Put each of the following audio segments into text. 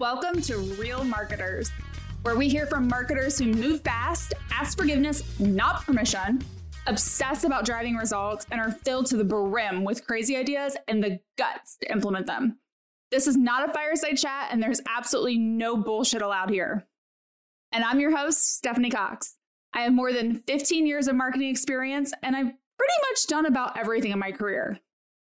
Welcome to Real Marketers, where we hear from marketers who move fast, ask forgiveness, not permission, obsess about driving results, and are filled to the brim with crazy ideas and the guts to implement them. This is not a fireside chat, and there's absolutely no bullshit allowed here. And I'm your host, Stephanie Cox. I have more than 15 years of marketing experience, and I've pretty much done about everything in my career.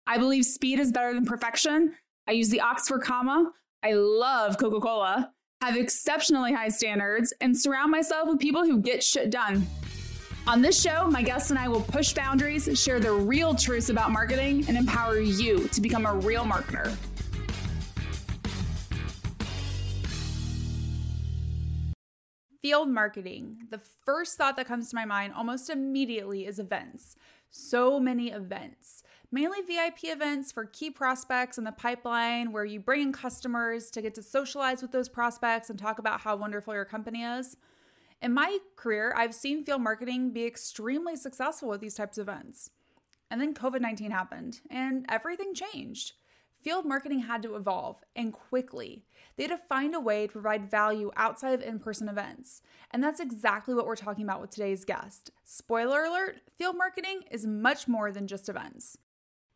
I believe speed is better than perfection. I use the Oxford comma. I love Coca-Cola, have exceptionally high standards, and surround myself with people who get shit done. On this show, my guests and I will push boundaries, share the real truths about marketing, and empower you to become a real marketer. Field marketing. The first thought that comes to my mind almost immediately is events. So many events, mainly VIP events for key prospects in the pipeline where you bring in customers to get to socialize with those prospects and talk about how wonderful your company is. In my career, I've seen field marketing be extremely successful with these types of events. And then COVID-19 happened and everything changed. Field marketing had to evolve, and quickly. They had to find a way to provide value outside of in-person events. And that's exactly what we're talking about with today's guest. Spoiler alert, field marketing is much more than just events.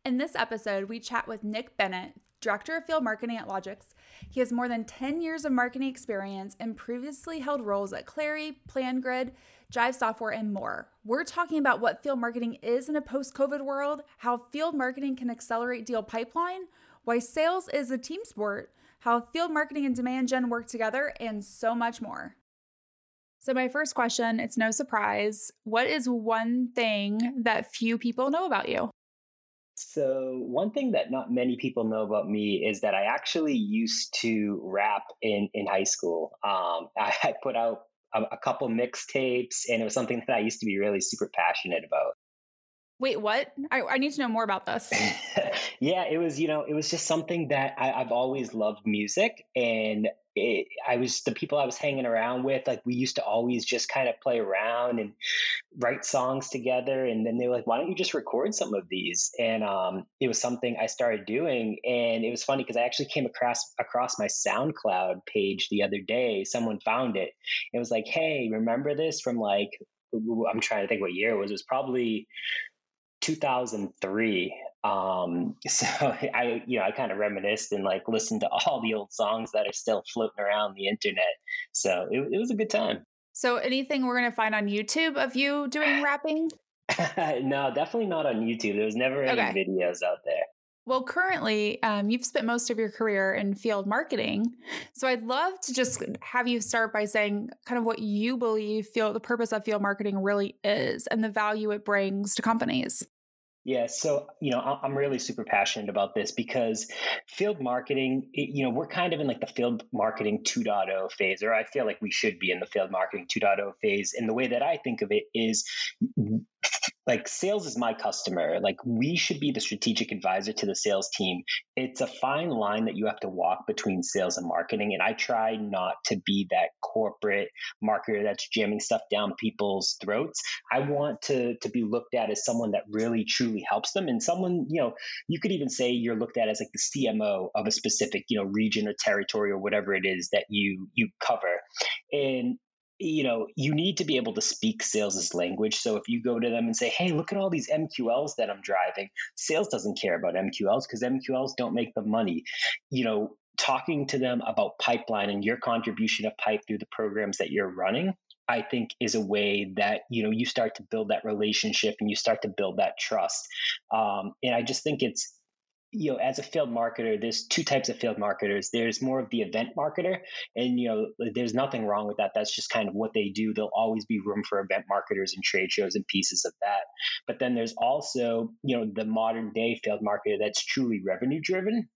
In this episode, we chat with Nick Bennett, Director of Field Marketing at Logix. He has more than 10 years of marketing experience and previously held roles at Clary, PlanGrid, Jive Software, and more. We're talking about what field marketing is in a post-COVID world, how field marketing can accelerate deal pipeline, why sales is a team sport, how field marketing and demand gen work together, and so much more. So my first question, it's no surprise, what is one thing that few people know about you? So one thing that not many people know about me is that I actually used to rap in high school. I put out a couple mixtapes, and it was something that I used to be really super passionate about. Wait, what? I need to know more about this. Yeah, it was just something that I've always loved music. And the people I was hanging around with, like, we used to always just kind of play around and write songs together. And then they were like, why don't you just record some of these? And it was something I started doing. And it was funny because I actually came across my SoundCloud page the other day. Someone found it. It was like, hey, remember this from, like, I'm trying to think what year it was. It was probably 2003. So I kind of reminisced and, like, listened to all the old songs that are still floating around the internet. So it was a good time. So anything we're going to find on YouTube of you doing rapping? No, definitely not on YouTube. There was never any videos out there. Well, currently, you've spent most of your career in field marketing. So I'd love to just have you start by saying kind of what you believe the purpose of field marketing really is and the value it brings to companies. Yeah. So, I'm really super passionate about this because field marketing, we're kind of in, like, the field marketing 2.0 phase, or I feel like we should be in the field marketing 2.0 phase. And the way that I think of it is, like, sales is my customer. Like, we should be the strategic advisor to the sales team. It's a fine line that you have to walk between sales and marketing. And I try not to be that corporate marketer that's jamming stuff down people's throats. I want to be looked at as someone that really truly helps them. And someone, you could even say you're looked at as, like, the CMO of a specific, region or territory or whatever it is that you cover. And, you need to be able to speak sales's language. So if you go to them and say, hey, look at all these MQLs that I'm driving, sales doesn't care about MQLs because MQLs don't make the money. Talking to them about pipeline and your contribution of pipe through the programs that you're running, I think, is a way that, you start to build that relationship and you start to build that trust. And I just think it's, as a field marketer, there's two types of field marketers. There's more of the event marketer, and, there's nothing wrong with that. That's just kind of what they do. There'll always be room for event marketers and trade shows and pieces of that. But then there's also, the modern day field marketer that's truly revenue driven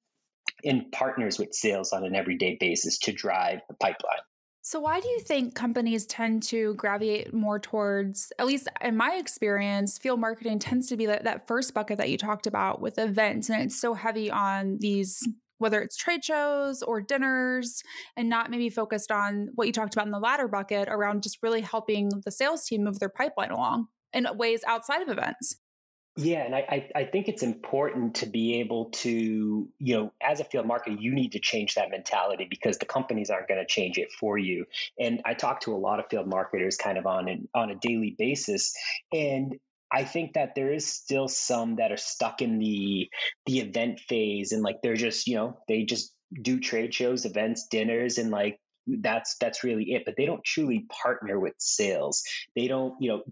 and partners with sales on an everyday basis to drive the pipeline. So why do you think companies tend to gravitate more towards, at least in my experience, field marketing tends to be that first bucket that you talked about with events, and it's so heavy on these, whether it's trade shows or dinners, and not maybe focused on what you talked about in the latter bucket around just really helping the sales team move their pipeline along in ways outside of events? Yeah, and I think it's important to be able to, you know, as a field marketer, you need to change that mentality because the companies aren't going to change it for you. And I talk to a lot of field marketers kind of on a daily basis. And I think that there is still some that are stuck in the event phase and like, they're just, you know, they just do trade shows, events, dinners, and like, that's really it, but they don't truly partner with sales. They don't, you know,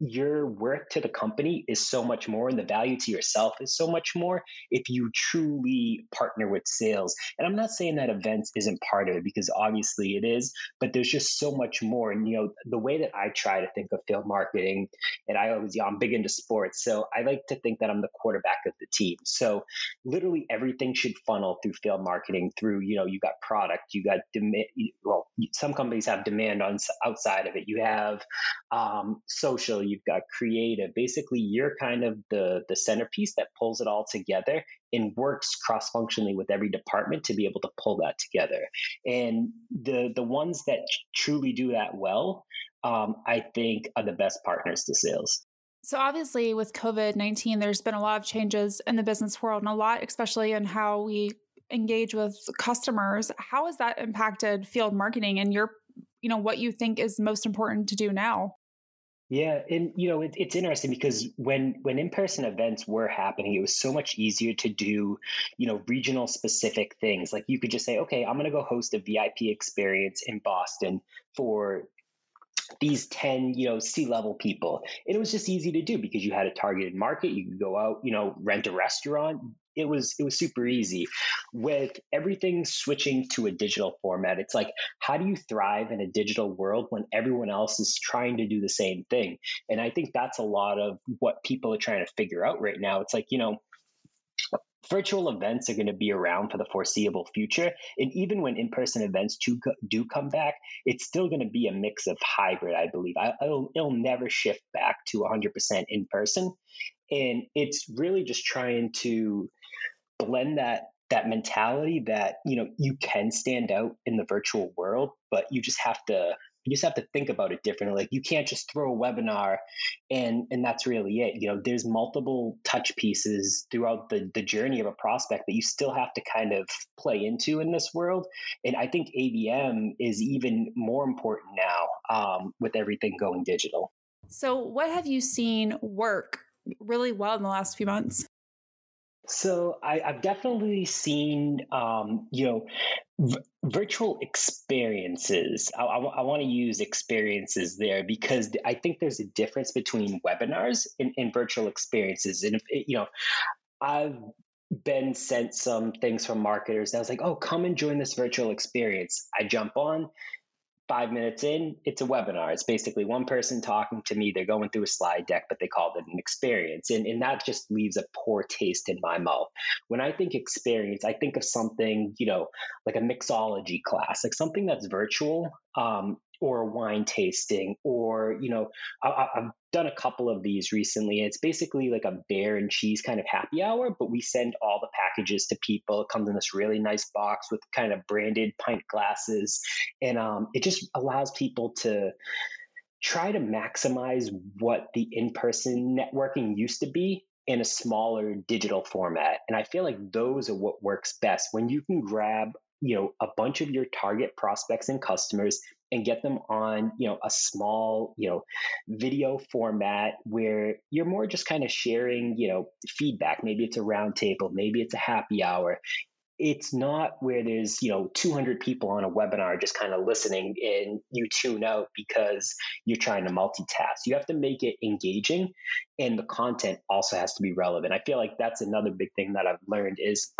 your worth to the company is so much more and the value to yourself is so much more if you truly partner with sales. And I'm not saying that events isn't part of it because obviously it is, but there's just so much more. And, you know, the way that I try to think of field marketing, and I always, you know, I'm big into sports. So I like to think that I'm the quarterback of the team. So literally everything should funnel through field marketing through, you know, you got product, you got demand. Well, some companies have demand on outside of it. You have social, you've got creative. Basically, you're kind of the centerpiece that pulls it all together and works cross-functionally with every department to be able to pull that together. And the ones that truly do that well, I think, are the best partners to sales. So obviously, with COVID-19, there's been a lot of changes in the business world and a lot, especially in how we engage with customers. How has that impacted field marketing and your, you know, what you think is most important to do now? Yeah. And, you know, it's interesting because when in-person events were happening, it was so much easier to do, you know, regional specific things. Like you could just say, okay, I'm going to go host a VIP experience in Boston for these 10, you know, C-level people. And it was just easy to do because you had a targeted market. You could go out, you know, rent a restaurant. It was super easy. With everything switching to a digital format, it's like, how do you thrive in a digital world when everyone else is trying to do the same thing? And I think that's a lot of what people are trying to figure out right now. It's like, you know, virtual events are going to be around for the foreseeable future. And even when in-person events do come back, it's still going to be a mix of hybrid, I believe. It'll never shift back to 100% in person. And it's really just trying to blend that mentality that, you know, you can stand out in the virtual world, but you just have to think about it differently. Like you can't just throw a webinar and that's really it. You know, there's multiple touch pieces throughout the journey of a prospect that you still have to kind of play into in this world. And I think ABM is even more important now with everything going digital. So what have you seen work really well in the last few months? So I've definitely seen, you know, virtual experiences. I want to use experiences there because I think there's a difference between webinars and virtual experiences. And, you know, I've been sent some things from marketers. And I was like, oh, come and join this virtual experience. I jump on. 5 minutes in, it's a webinar. It's basically one person talking to me. They're going through a slide deck, but they called it an experience. And that just leaves a poor taste in my mouth. When I think experience, I think of something, you know, like a mixology class, like something that's virtual, or wine tasting, or, you know, I've done a couple of these recently. And it's basically like a beer and cheese kind of happy hour, but we send all the packages to people. It comes in this really nice box with kind of branded pint glasses. And it just allows people to try to maximize what the in-person networking used to be in a smaller digital format. And I feel like those are what works best when you can grab, you know, a bunch of your target prospects and customers and get them on, you know, a small, you know, video format where you're more just kind of sharing, you know, feedback. Maybe it's a round table, maybe it's a happy hour. It's not where there's, you know, 200 people on a webinar just kind of listening and you tune out because you're trying to multitask. You have to make it engaging and the content also has to be relevant. I feel like that's another big thing that I've learned is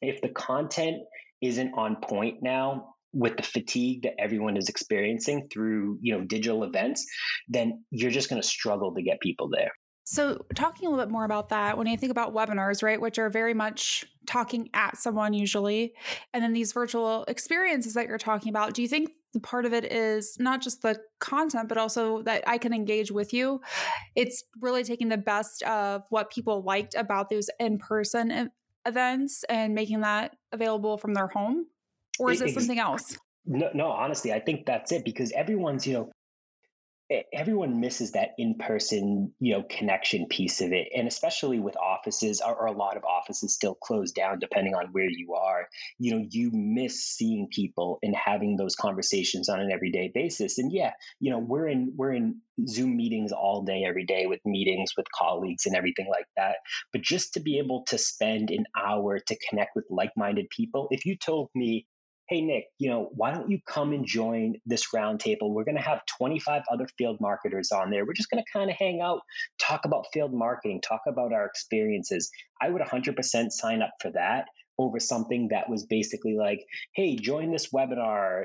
if the content isn't on point now with the fatigue that everyone is experiencing through, you know, digital events, then you're just going to struggle to get people there. So talking a little bit more about that, when you think about webinars, right, which are very much talking at someone usually, and then these virtual experiences that you're talking about, do you think the part of it is not just the content, but also that I can engage with you? It's really taking the best of what people liked about those in-person events and making that available from their home? Or is it something else? No, honestly, I think that's it because everyone's, you know, everyone misses that in-person, connection piece of it. And especially with offices, or a lot of offices still closed down, depending on where you are, you miss seeing people and having those conversations on an everyday basis. And yeah, we're in Zoom meetings all day, every day, with meetings with colleagues and everything like that. But just to be able to spend an hour to connect with like-minded people, if you told me, hey, Nick, why don't you come and join this roundtable? We're going to have 25 other field marketers on there. We're just going to kind of hang out, talk about field marketing, talk about our experiences. I would 100% sign up for that over something that was basically like, hey, join this webinar.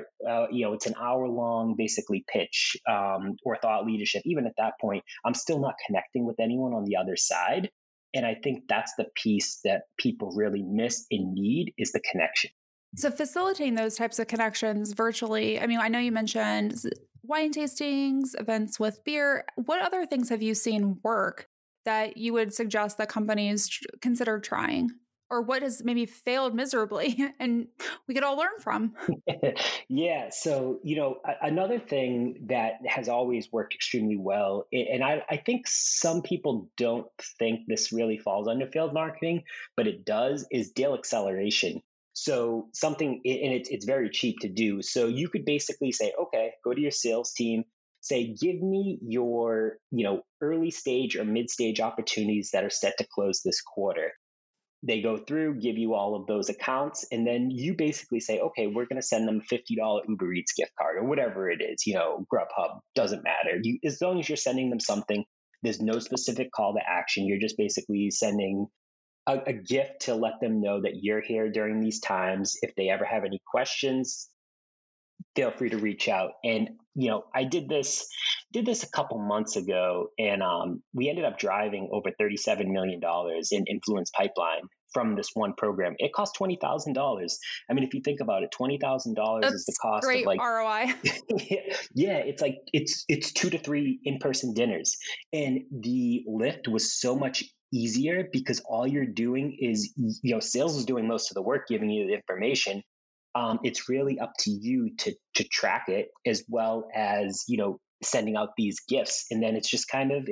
It's an hour long, basically pitch or thought leadership. Even at that point, I'm still not connecting with anyone on the other side. And I think that's the piece that people really miss and need is the connection. So facilitating those types of connections virtually, I know you mentioned wine tastings, events with beer. What other things have you seen work that you would suggest that companies consider trying? Or what has maybe failed miserably and we could all learn from? Yeah. So, another thing that has always worked extremely well, and I think some people don't think this really falls under field marketing, but it does, is deal acceleration. So something, and it's very cheap to do. So you could basically say, okay, go to your sales team, say, give me your, early stage or mid stage opportunities that are set to close this quarter. They go through, give you all of those accounts, and then you basically say, okay, we're going to send them a $50 Uber Eats gift card or whatever it is, Grubhub, doesn't matter. As long as you're sending them something, there's no specific call to action. You're just basically sending a gift to let them know that you're here during these times. If they ever have any questions, feel free to reach out. And, I did this a couple months ago, and we ended up driving over $37 million in influence pipeline from this one program. It cost $20,000. If you think about it, $20,000 is the cost of like ROI. Yeah, it's 2 to 3 in-person dinners. And the lift was so much easier because all you're doing is, sales is doing most of the work, giving you the information. It's really up to you to track it, as well as, sending out these gifts. And then it's just kind of,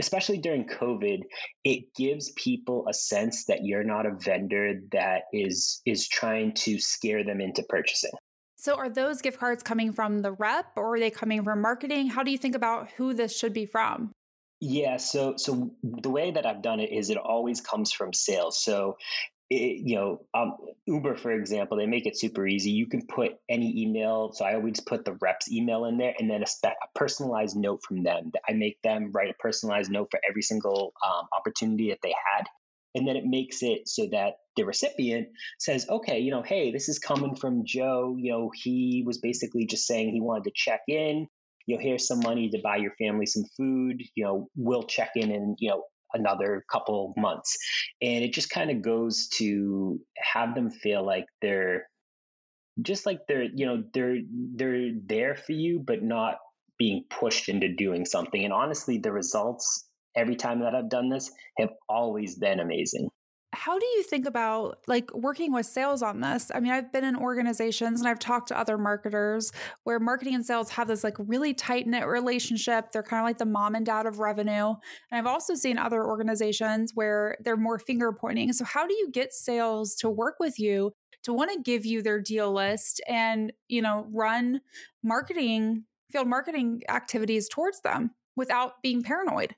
especially during COVID, it gives people a sense that you're not a vendor that is trying to scare them into purchasing. So are those gift cards coming from the rep, or are they coming from marketing? How do you think about who this should be from? Yeah. So the way that I've done it is it always comes from sales. So, Uber, for example, they make it super easy. You can put any email. So I always put the rep's email in there, and then a personalized note from them. I make them write a personalized note for every single opportunity that they had. And then it makes it so that the recipient says, okay, hey, this is coming from Joe. He was basically just saying he wanted to check in. Here's some money to buy your family some food. We'll check in and, another couple months. And it just kind of goes to have them feel like they're just like they're there for you, but not being pushed into doing something. And honestly, the results every time that I've done this have always been amazing. How do you think about working with sales on this? I've been in organizations and I've talked to other marketers where marketing and sales have this really tight knit relationship. They're kind of like the mom and dad of revenue. And I've also seen other organizations where they're more finger pointing. So how do you get sales to work with you, to want to give you their deal list and, run field marketing activities towards them without being paranoid?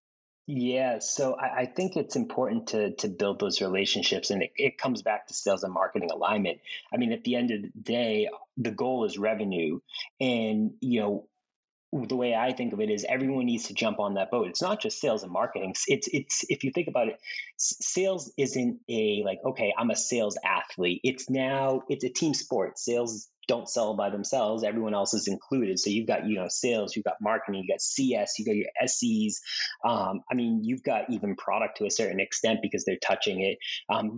Yeah. So I think it's important to build those relationships, and it comes back to sales and marketing alignment. At the end of the day, the goal is revenue. And, the way I think of it is everyone needs to jump on that boat. It's not just sales and marketing. It's if you think about it, sales isn't okay, I'm a sales athlete. It's a team sport. Sales don't sell by themselves. Everyone else is included. So you've got, sales, you've got marketing, you got CS, you got your SEs. You've got even product to a certain extent because they're touching it.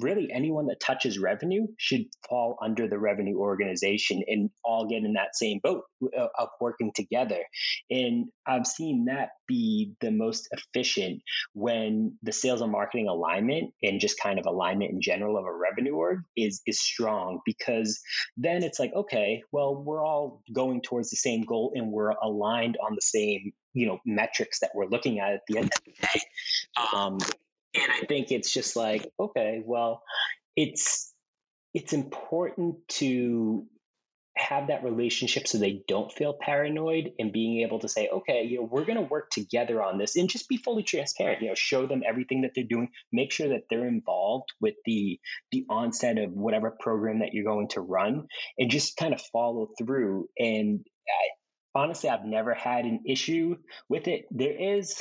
Really, anyone that touches revenue should fall under the revenue organization and all get in that same boat of working together. And I've seen that be the most efficient when the sales and marketing alignment and just kind of alignment in general of a revenue org is strong, because then it's like, okay, okay, well, we're all going towards the same goal and we're aligned on the same, you know, metrics that we're looking at the end of the day. And I think it's just like, okay, well, it's important to have that relationship so they don't feel paranoid, and being able to say, okay, you know, we're going to work together on this, and just be fully transparent, you know, show them everything that they're doing, make sure that they're involved with the onset of whatever program that you're going to run, and just kind of follow through. And honestly, I've never had an issue with it. There is,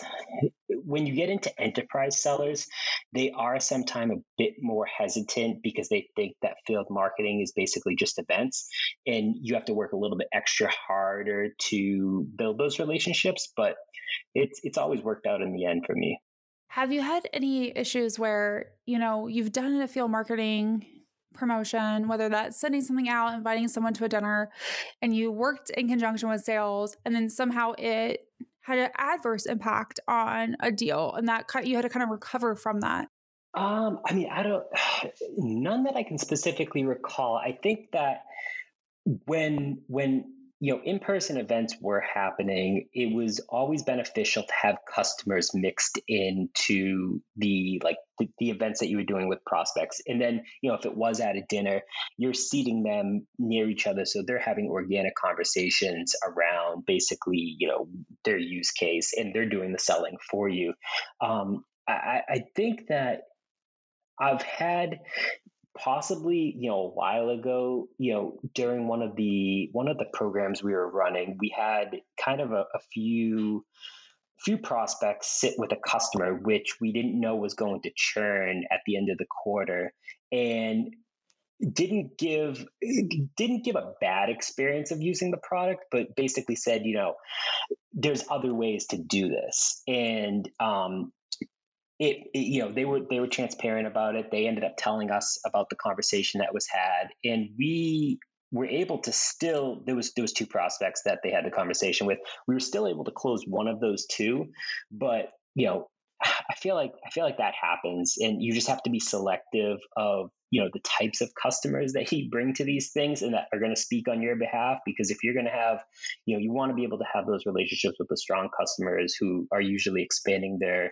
when you get into enterprise sellers, they are sometimes a bit more hesitant because they think that field marketing is basically just events, and you have to work a little bit extra harder to build those relationships. But it's always worked out in the end for me. Have you had any issues where, you know, you've done a field marketing promotion, whether that's sending something out, inviting someone to a dinner, and you worked in conjunction with sales, and then somehow it had an adverse impact on a deal, and that you had to kind of recover from that? I mean, none that I can specifically recall. I think that when you know, in-person events were happening, it was always beneficial to have customers mixed into the events that you were doing with prospects. And then, you know, if it was at a dinner, you're seating them near each other, so they're having organic conversations around basically, you know, their use case, and they're doing the selling for you. I think that I've had, possibly, you know, a while ago, you know, during one of the programs we were running, we had kind of a few prospects sit with a customer, which we didn't know was going to churn at the end of the quarter, and didn't give a bad experience of using the product, but basically said, you know, there's other ways to do this. And It you know, they were transparent about it. They ended up telling us about the conversation that was had, and we were able to still, there was two prospects that they had the conversation with. We were still able to close one of those two, but you know, I feel like that happens, and you just have to be selective of, you know, the types of customers that you bring to these things and that are going to speak on your behalf, because if you're going to have, you know, you want to be able to have those relationships with the strong customers who are usually expanding their,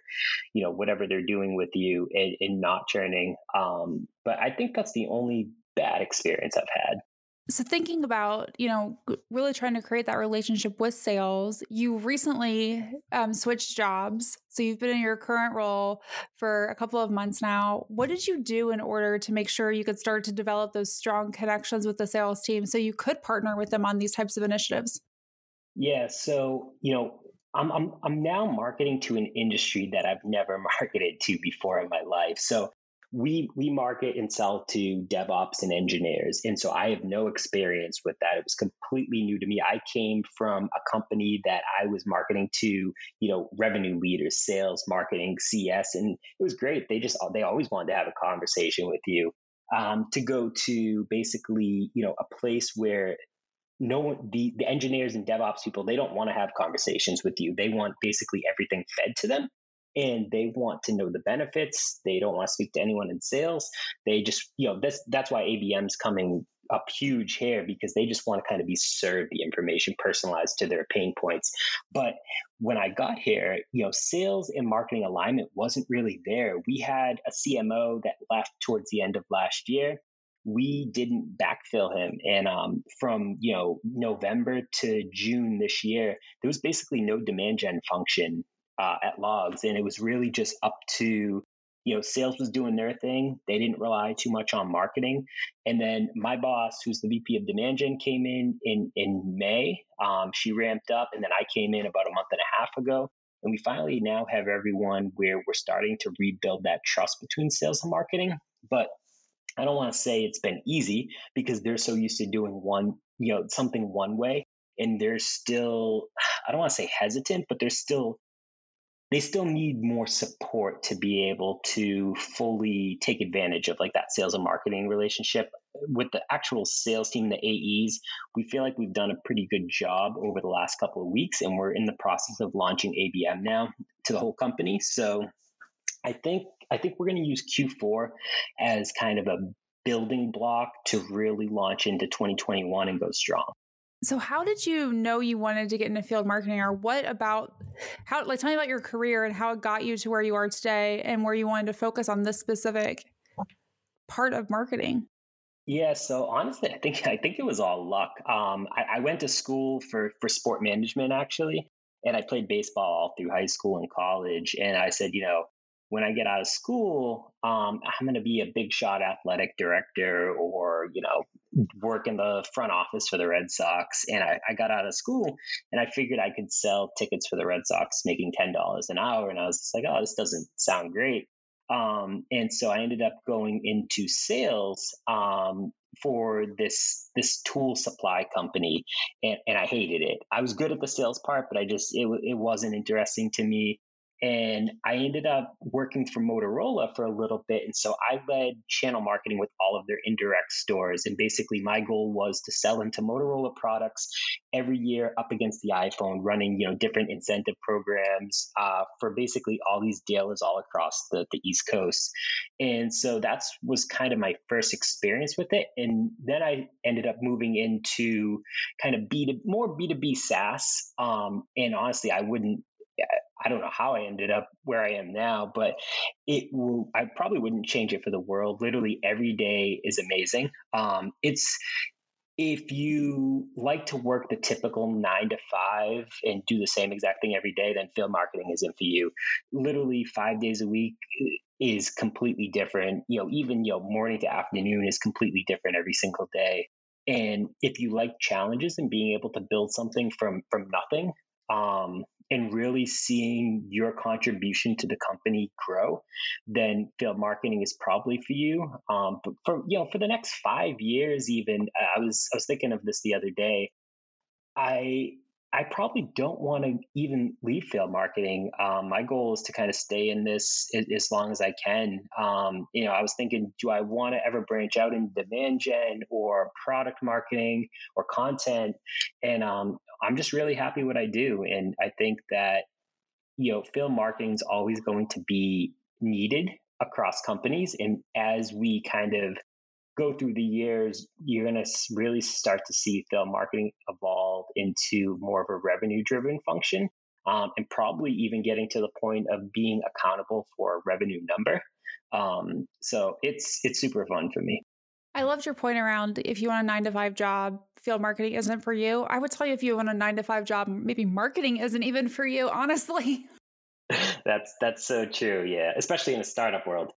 you know, whatever they're doing with you, and not churning. But I think that's the only bad experience I've had. So thinking about, you know, really trying to create that relationship with sales, you recently switched jobs. So you've been in your current role for a couple of months now. What did you do in order to make sure you could start to develop those strong connections with the sales team so you could partner with them on these types of initiatives? Yeah. So, you know, I'm now marketing to an industry that I've never marketed to before in my life. So we market and sell to DevOps and engineers. And so I have no experience with that. It was completely new to me. I came from a company that I was marketing to, you know, revenue leaders, sales, marketing, CS, and it was great. They always wanted to have a conversation with you. To go to basically, you know, a place where no one, the engineers and DevOps people, they don't want to have conversations with you. They want basically everything fed to them. And they want to know the benefits. They don't want to speak to anyone in sales. They just, you know, that's why ABM's coming up huge here, because they just want to kind of be served the information personalized to their pain points. But when I got here, you know, sales and marketing alignment wasn't really there. We had a CMO that left towards the end of last year. We didn't backfill him. And from, you know, November to June this year, there was basically no demand gen function at Logs. And it was really just up to, you know, sales was doing their thing. They didn't rely too much on marketing. And then my boss, who's the VP of Demand Gen, came in May. She ramped up, and then I came in about a month and a half ago. And we finally now have everyone where we're starting to rebuild that trust between sales and marketing. But I don't want to say it's been easy, because they're so used to doing one, you know, something one way. And they're still, I don't want to say hesitant, but they're still, they still need more support to be able to fully take advantage of like that sales and marketing relationship. With the actual sales team, the AEs, we feel like we've done a pretty good job over the last couple of weeks, and we're in the process of launching ABM now to the whole company. So I think we're going to use Q4 as kind of a building block to really launch into 2021 and go strong. So how did you know you wanted to get into field marketing, or what about how, like, tell me about your career and how it got you to where you are today and where you wanted to focus on this specific part of marketing? Yeah. So honestly, I think it was all luck. I went to school for sport management actually, and I played baseball all through high school and college. And I said, when I get out of school, I'm going to be a big shot athletic director or, work in the front office for the Red Sox. And I got out of school and I figured I could sell tickets for the Red Sox making $10 an hour. And I was just like, oh, this doesn't sound great. And so I ended up going into sales for this tool supply company. And I hated it. I was good at the sales part, but it wasn't interesting to me. And I ended up working for Motorola for a little bit. And so I led channel marketing with all of their indirect stores. And basically my goal was to sell into Motorola products every year up against the iPhone, running, different incentive programs for basically all these dealers all across the East Coast. And so was kind of my first experience with it. And then I ended up moving into kind of more B2B SaaS. And honestly, I don't know how I ended up where I am now, but I probably wouldn't change it for the world. Literally every day is amazing. If you like to work the typical 9 to 5 and do the same exact thing every day, then field marketing isn't for you. Literally 5 days a week is completely different. Morning to afternoon is completely different every single day. And if you like challenges and being able to build something from nothing, and really seeing your contribution to the company grow, then field marketing is probably for you. But for the next 5 years, even I was thinking of this the other day. I probably don't want to even leave field marketing. My goal is to kind of stay in this as long as I can. I was thinking, do I want to ever branch out into demand gen or product marketing or content? And I'm just really happy what I do. And I think that, field marketing is always going to be needed across companies. And as we kind of go through the years, you're going to really start to see field marketing evolve into more of a revenue-driven function, and probably even getting to the point of being accountable for a revenue number. So it's super fun for me. I loved your point around if you want a 9 to 5 job, field marketing isn't for you. I would tell you if you want a 9 to 5 job, maybe marketing isn't even for you, honestly. That's so true. Yeah, especially in the startup world.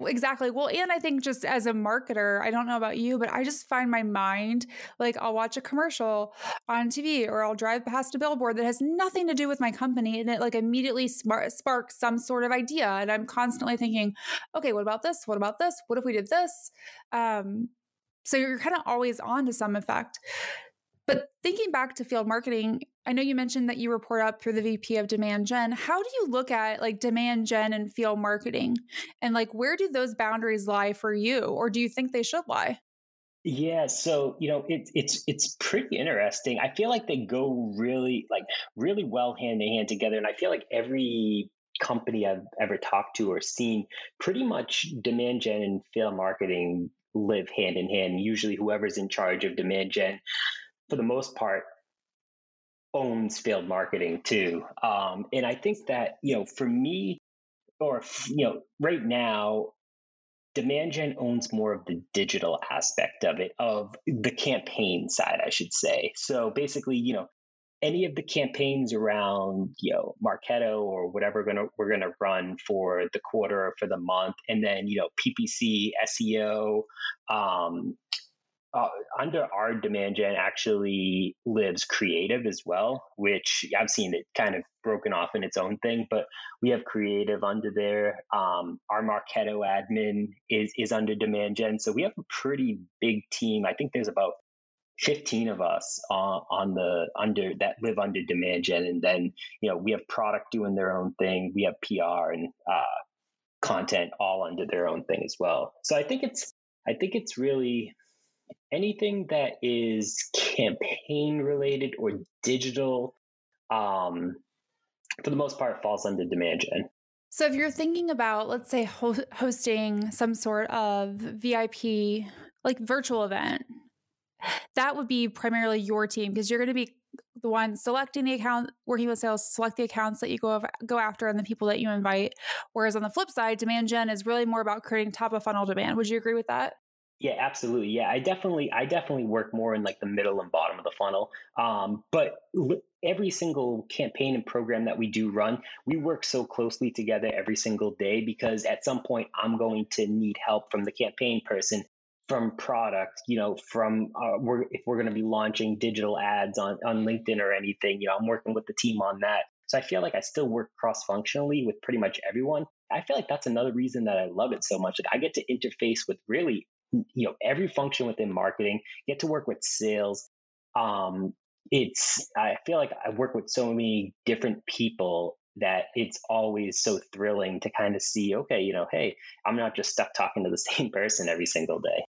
Exactly. Well, and I think just as a marketer, I don't know about you, but I just find my mind, like I'll watch a commercial on TV or I'll drive past a billboard that has nothing to do with my company. And it like immediately sparks some sort of idea. And I'm constantly thinking, okay, what about this? What about this? What if we did this? So you're kind of always on to some effect. But thinking back to field marketing, I know you mentioned that you report up through the VP of demand gen. How do you look at like demand gen and field marketing? And like, where do those boundaries lie for you? Or do you think they should lie? Yeah. So, it's pretty interesting. I feel like they go really well hand in hand together. And I feel like every company I've ever talked to or seen, pretty much demand gen and field marketing live hand in hand. Usually whoever's in charge of demand gen, for the most part, owns field marketing too. And I think that, for me, or, right now, demand gen owns more of the digital aspect of it, of the campaign side, I should say. So basically, any of the campaigns around, Marketo or whatever we're going to run for the quarter or for the month, and then, PPC, SEO, under our demand gen actually lives creative as well, which I've seen it kind of broken off in its own thing, but we have creative under there. Our Marketo admin is under demand gen. So we have a pretty big team. I think there's about 15 of us live under demand gen. And then, we have product doing their own thing. We have PR and content all under their own thing as well. So I think it's really anything that is campaign related or digital, for the most part, falls under demand gen. So if you're thinking about, let's say, hosting some sort of VIP, like virtual event, that would be primarily your team because you're going to be the one selecting the account, working with sales, select the accounts that you go after and the people that you invite. Whereas on the flip side, demand gen is really more about creating top of funnel demand. Would you agree with that? Yeah, absolutely. Yeah, I definitely work more in like the middle and bottom of the funnel. But every single campaign and program that we do run, we work so closely together every single day because at some point I'm going to need help from the campaign person, from product, you know, from if we're going to be launching digital ads on LinkedIn or anything, you know, I'm working with the team on that. So I feel like I still work cross-functionally with pretty much everyone. I feel like that's another reason that I love it so much. Like I get to interface with really, you know, every function within marketing, get to work with sales. I feel like I work with so many different people that it's always so thrilling to kind of see, okay, you know, hey, I'm not just stuck talking to the same person every single day.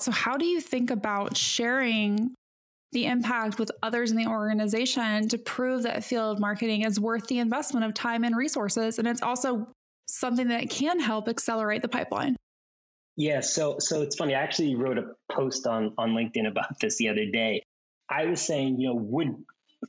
So how do you think about sharing the impact with others in the organization to prove that field marketing is worth the investment of time and resources? And it's also something that can help accelerate the pipeline. Yeah. So it's funny. I actually wrote a post on LinkedIn about this the other day. I was saying, you know,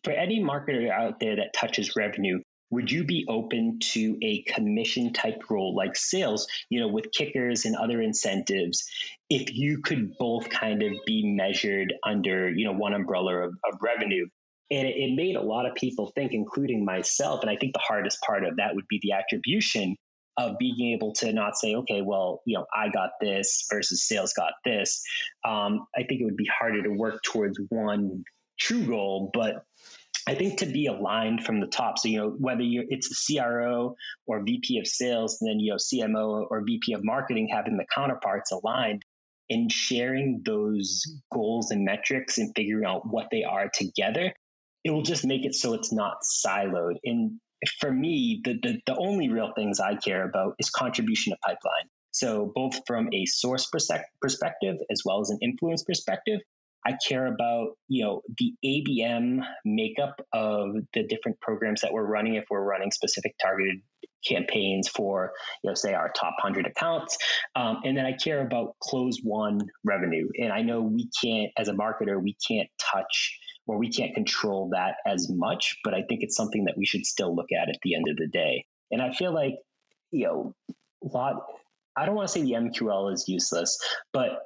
for any marketer out there that touches revenue, would you be open to a commission type role like sales, you know, with kickers and other incentives, if you could both kind of be measured under, you know, one umbrella of revenue? And it made a lot of people think, including myself. And I think the hardest part of that would be the attribution of being able to not say, okay, well, you know, I got this versus sales got this. I think it would be harder to work towards one true goal, but I think to be aligned from the top. So, you know, whether it's the CRO or VP of sales, and then, you know, CMO or VP of marketing, having the counterparts aligned and sharing those goals and metrics and figuring out what they are together, it will just make it so it's not siloed. And for me, the only real things I care about is contribution to pipeline. So both from a source perspective, as well as an influence perspective, I care about, you know, the ABM makeup of the different programs that we're running. If we're running specific targeted campaigns for, you know, say our top 100 accounts, and then I care about close one revenue. And I know we can't, as a marketer, we can't touch or we can't control that as much, but I think it's something that we should still look at the end of the day. And I feel like, you know, I don't want to say the MQL is useless, but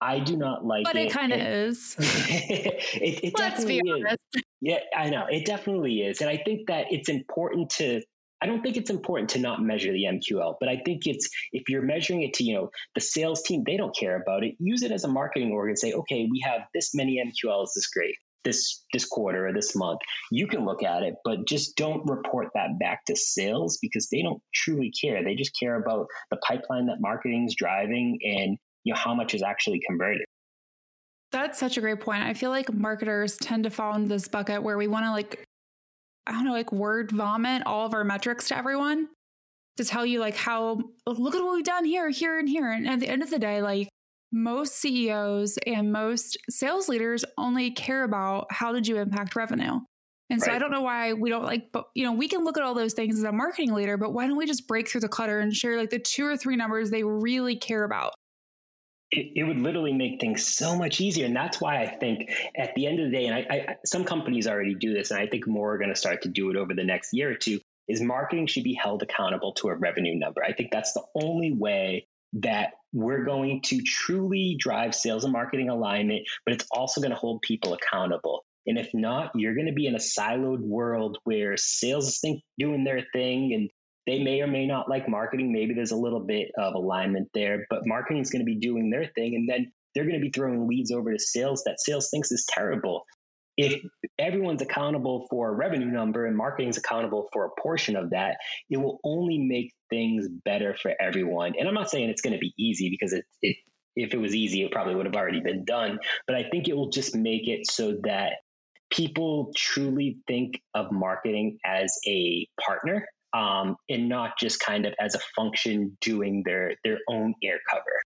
I do not like it. But it kind of is. It Let's be honest. Is. Yeah, I know. It definitely is. And I think that it's important to, I don't think it's important to not measure the MQL, but I think it's, if you're measuring it to, you know, the sales team, they don't care about it. Use it as a marketing org and say, okay, we have this many MQLs. This is great. This quarter or this month, you can look at it, but just don't report that back to sales because they don't truly care. They just care about the pipeline that marketing's driving and, you know, how much is actually converted. That's such a great point. I feel like marketers tend to fall into this bucket where we want to, like, I don't know, like word vomit all of our metrics to everyone to tell you like how, look at what we've done here, here, and here. And at the end of the day, like most CEOs and most sales leaders only care about how did you impact revenue. And so right. I don't know why we don't like, but you know, we can look at all those things as a marketing leader, but why don't we just break through the clutter and share like the 2 or 3 numbers they really care about? It would literally make things so much easier. And that's why I think at the end of the day, and some companies already do this, and I think more are going to start to do it over the next year or two, is marketing should be held accountable to a revenue number. I think that's the only way that we're going to truly drive sales and marketing alignment, but it's also going to hold people accountable. And if not, you're going to be in a siloed world where sales is doing their thing and they may or may not like marketing. Maybe there's a little bit of alignment there, but marketing is going to be doing their thing. And then they're going to be throwing leads over to sales that sales thinks is terrible. If everyone's accountable for a revenue number and marketing's accountable for a portion of that, it will only make things better for everyone. And I'm not saying it's going to be easy because if it was easy, it probably would have already been done. But I think it will just make it so that people truly think of marketing as a partner. And not just kind of as a function doing their own air cover.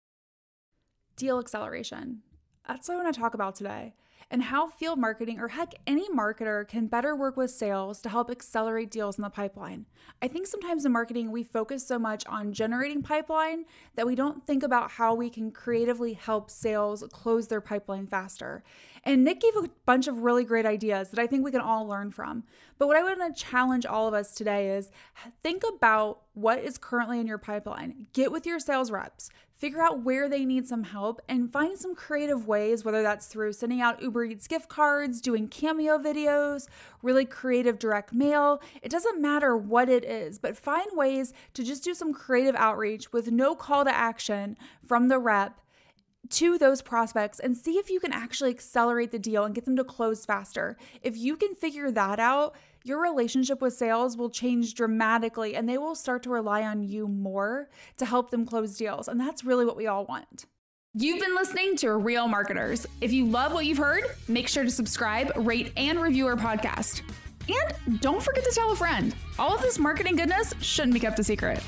Deal acceleration. That's what I want to talk about today. and how field marketing, or heck, any marketer, can better work with sales to help accelerate deals in the pipeline. I think sometimes in marketing, we focus so much on generating pipeline that we don't think about how we can creatively help sales close their pipeline faster. And Nick gave a bunch of really great ideas that I think we can all learn from. But what I want to challenge all of us today is think about what is currently in your pipeline. Get with your sales reps. Figure out where they need some help and find some creative ways, whether that's through sending out Uber Eats gift cards, doing Cameo videos, really creative direct mail. It doesn't matter what it is, but find ways to just do some creative outreach with no call to action from the rep to those prospects and see if you can actually accelerate the deal and get them to close faster. If you can figure that out, your relationship with sales will change dramatically and they will start to rely on you more to help them close deals. And that's really what we all want. You've been listening to Real Marketers. If you love what you've heard, make sure to subscribe, rate, and review our podcast. And don't forget to tell a friend. All of this marketing goodness shouldn't be kept a secret.